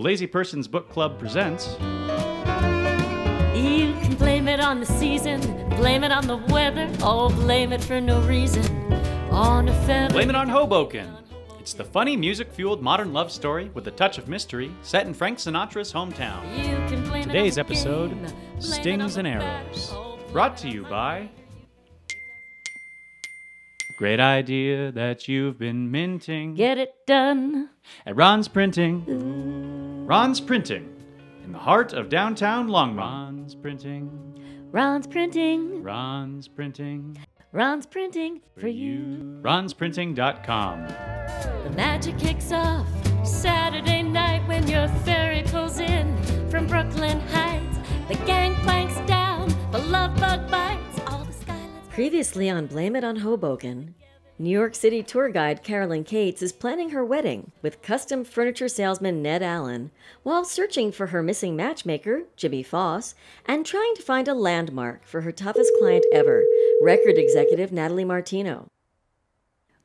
The Lazy Person's Book Club presents... You can blame it on the season, blame it on the weather, oh, blame it for no reason, on a feather... Blame It on Hoboken. It's the funny, music-fueled modern love story with a touch of mystery set in Frank Sinatra's hometown. You can blame Today's it on episode, game. Stings and Arrows, oh, brought to you by... Great idea that you've been minting. Get it done. At Ron's Printing. Ooh. Ron's Printing. In the heart of downtown Longmont. Ron's Printing. Ron's Printing. Ron's Printing. Ron's Printing for you. Ronsprinting.com. The magic kicks off Saturday night when your ferry pulls in from Brooklyn Heights. The gang planks down, the love bug bites. Previously on Blame It on Hoboken, New York City tour guide Carolyn Cates is planning her wedding with custom furniture salesman Ned Allen while searching for her missing matchmaker, Jimmy Foss, and trying to find a landmark for her toughest client ever, record executive Natalie Martino.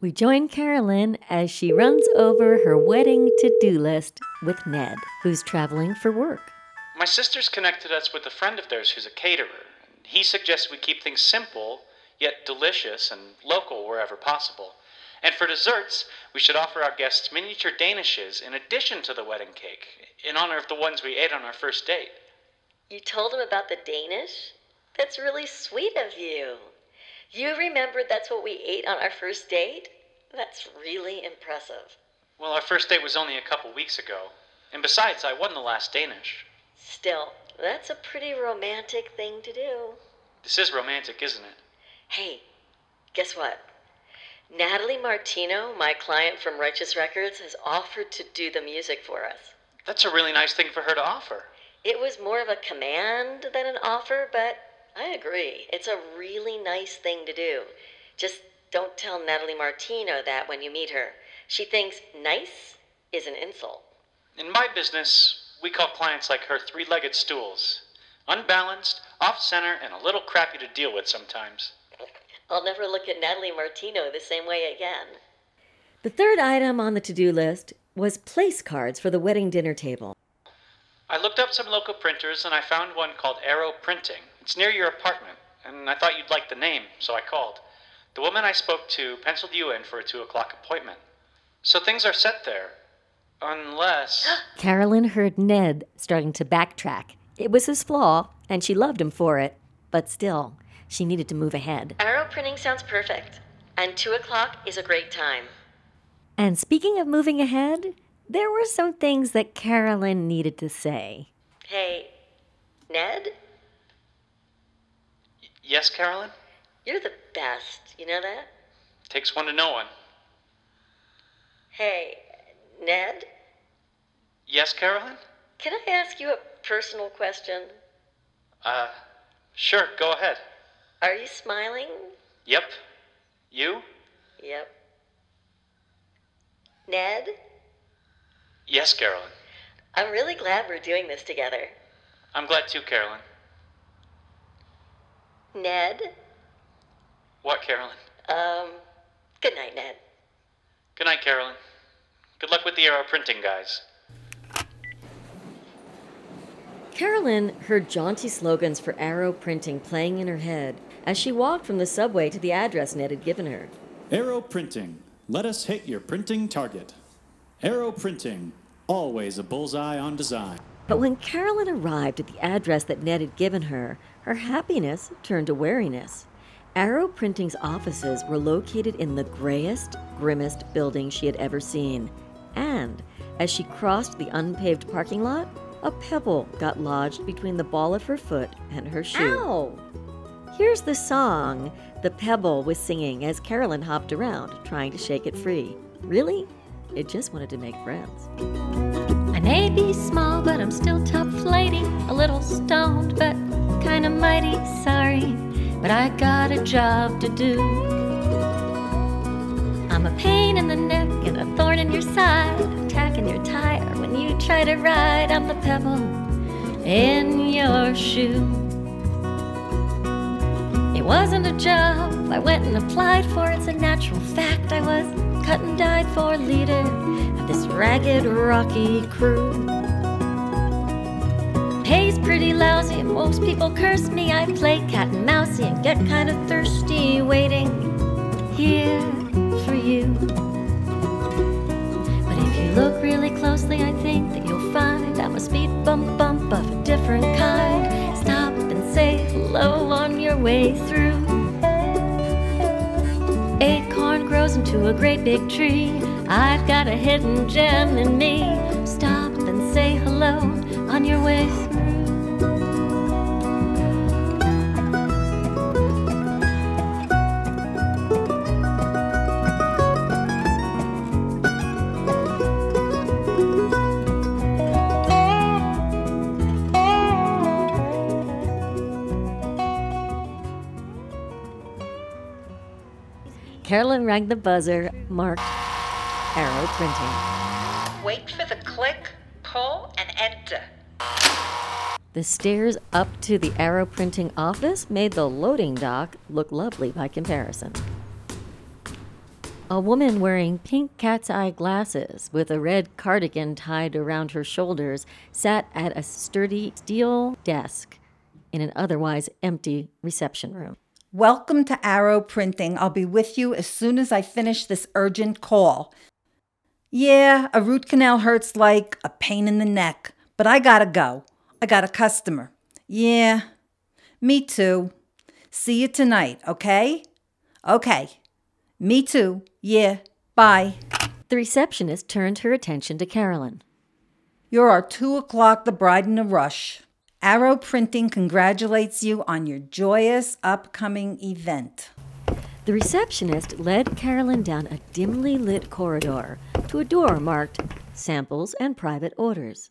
We join Carolyn as she runs over her wedding to-do list with Ned, who's traveling for work. My sister's connected us with a friend of theirs who's a caterer. He suggests we keep things simple yet delicious and local wherever possible. And for desserts, we should offer our guests miniature danishes in addition to the wedding cake, in honor of the ones we ate on our first date. You told him about the Danish? That's really sweet of you. You remembered that's what we ate on our first date? That's really impressive. Well, our first date was only a couple weeks ago, and besides, I won the last Danish. Still, that's a pretty romantic thing to do. This is romantic, isn't it? Hey, guess what? Natalie Martino, my client from Righteous Records, has offered to do the music for us. That's a really nice thing for her to offer. It was more of a command than an offer, but I agree. It's a really nice thing to do. Just don't tell Natalie Martino that when you meet her. She thinks nice is an insult. In my business, we call clients like her three-legged stools. Unbalanced, off-center, and a little crappy to deal with sometimes. I'll never look at Natalie Martino the same way again. The third item on the to-do list was place cards for the wedding dinner table. I looked up some local printers and I found one called Arrow Printing. It's near your apartment, and I thought you'd like the name, so I called. The woman I spoke to penciled you in for a 2:00 appointment. So things are set there, unless... Carolyn heard Ned starting to backtrack. It was his flaw, and she loved him for it, but still... She needed to move ahead. Arrow Printing sounds perfect, and 2:00 is a great time. And speaking of moving ahead, there were some things that Carolyn needed to say. Hey, Ned? Yes, Carolyn? You're the best, you know that? Takes one to know one. Hey, Ned? Yes, Carolyn? Can I ask you a personal question? Sure, go ahead. Are you smiling? Yep. You? Yep. Ned? Yes, Carolyn. I'm really glad we're doing this together. I'm glad too, Carolyn. Ned? What, Carolyn? Good night, Ned. Good night, Carolyn. Good luck with the Arrow Printing, guys. Carolyn heard jaunty slogans for Arrow Printing playing in her head as she walked from the subway to the address Ned had given her. Arrow Printing. Let us hit your printing target. Arrow Printing. Always a bullseye on design. But when Carolyn arrived at the address that Ned had given her, her happiness turned to wariness. Arrow Printing's offices were located in the grayest, grimmest building she had ever seen. And as she crossed the unpaved parking lot, a pebble got lodged between the ball of her foot and her shoe. Ow! Here's the song the pebble was singing as Carolyn hopped around, trying to shake it free. Really? It just wanted to make friends. I may be small, but I'm still top-flighty. A little stoned, but kinda mighty. Sorry, but I got a job to do. I'm a pain in the neck and a thorn in your side, a tack in your tire when you try to ride. I'm the pebble in your shoe. It wasn't a job, I went and applied for it. It's a natural fact, I was cut and dyed for leader of this ragged, rocky crew. Pays pretty lousy, most people curse me. I play cat and mousey and get kind of thirsty waiting here for you. But if you look really closely, I think that you'll find I'm a speed bump of a different kind. Stop and say hello on your way through. Acorn grows into a great big tree. I've got a hidden gem in me. Stop and say hello on your way through. Carolyn rang the buzzer, marked Arrow Printing. Wait for the click, pull, and enter. The stairs up to the Arrow Printing office made the loading dock look lovely by comparison. A woman wearing pink cat's eye glasses with a red cardigan tied around her shoulders sat at a sturdy steel desk in an otherwise empty reception room. Welcome to Arrow Printing. I'll be with you as soon as I finish this urgent call. Yeah, a root canal hurts like a pain in the neck, but I gotta go. I got a customer. Yeah, me too. See you tonight, okay? Okay. Me too. Yeah, bye. The receptionist turned her attention to Carolyn. You're our 2:00, the bride in a rush. Arrow Printing congratulates you on your joyous upcoming event. The receptionist led Carolyn down a dimly lit corridor to a door marked Samples and Private Orders.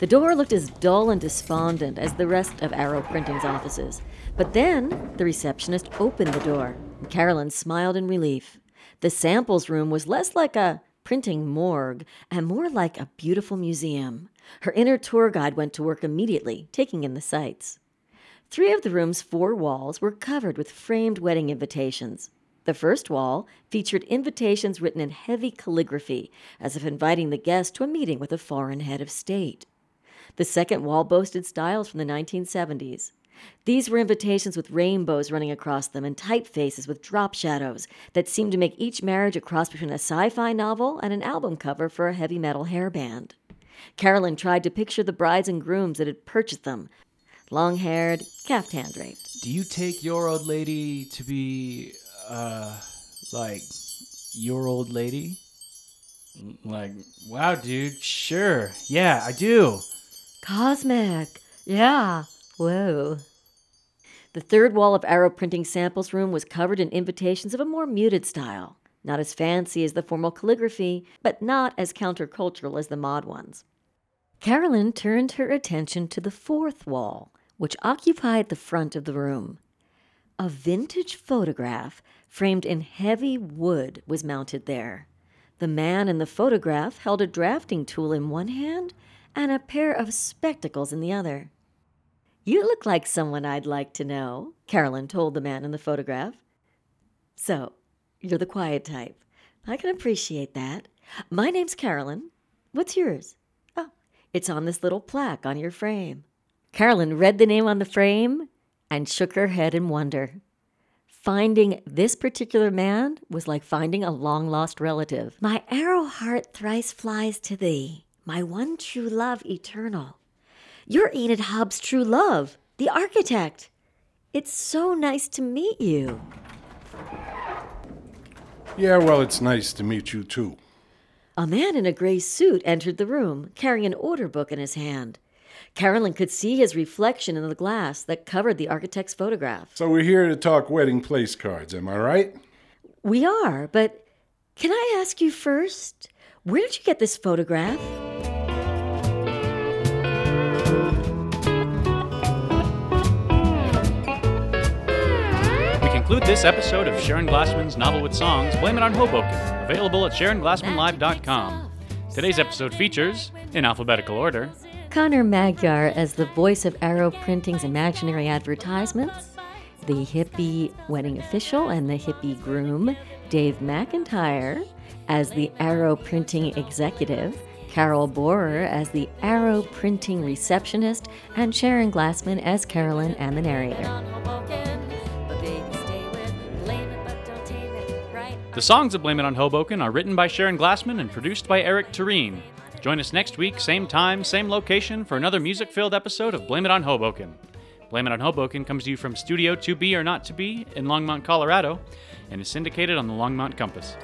The door looked as dull and despondent as the rest of Arrow Printing's offices. But then the receptionist opened the door, and Carolyn smiled in relief. The samples room was less like a printing morgue and more like a beautiful museum. Her inner tour guide went to work immediately, taking in the sights. 3 of the room's 4 walls were covered with framed wedding invitations. The first wall featured invitations written in heavy calligraphy, as if inviting the guest to a meeting with a foreign head of state. The second wall boasted styles from the 1970s. These were invitations with rainbows running across them and typefaces with drop shadows that seemed to make each marriage a cross between a sci-fi novel and an album cover for a heavy metal hairband. Carolyn tried to picture the brides and grooms that had purchased them, long-haired, calf-hand-draped. Do you take your old lady to be, like, your old lady? Like, wow, dude, sure, yeah, I do. Cosmic, yeah, whoa. The third wall of Arrow Printing Samples Room was covered in invitations of a more muted style. Not as fancy as the formal calligraphy, but not as countercultural as the mod ones. Carolyn turned her attention to the fourth wall, which occupied the front of the room. A vintage photograph framed in heavy wood was mounted there. The man in the photograph held a drafting tool in one hand and a pair of spectacles in the other. "You look like someone I'd like to know," Carolyn told the man in the photograph. "So, you're the quiet type. I can appreciate that. My name's Carolyn. What's yours?" "Oh, it's on this little plaque on your frame." Carolyn read the name on the frame and shook her head in wonder. Finding this particular man was like finding a long-lost relative. "My arrow heart thrice flies to thee, my one true love eternal. You're Enid Hobbs' true love, the architect. It's so nice to meet you." "Yeah, well, it's nice to meet you, too." A man in a gray suit entered the room, carrying an order book in his hand. Carolyn could see his reflection in the glass that covered the architect's photograph. "So we're here to talk wedding place cards, am I right?" "We are, but can I ask you first, where did you get this photograph?" Include this episode of Sharon Glassman's Novel with Songs, Blame It on Hoboken, available at SharonGlassmanLive.com. Today's episode features, in alphabetical order, Connor Magyar as the voice of Arrow Printing's imaginary advertisements, the hippie wedding official and the hippie groom, Dave McIntyre as the Arrow Printing executive, Carol Borer as the Arrow Printing receptionist, and Sharon Glassman as Carolyn and the narrator. The songs of Blame It on Hoboken are written by Sharon Glassman and produced by Eric Tureen. Join us next week, same time, same location, for another music-filled episode of Blame It on Hoboken. Blame It on Hoboken comes to you from Studio 2B or Not 2B in Longmont, Colorado, and is syndicated on the Longmont Compass.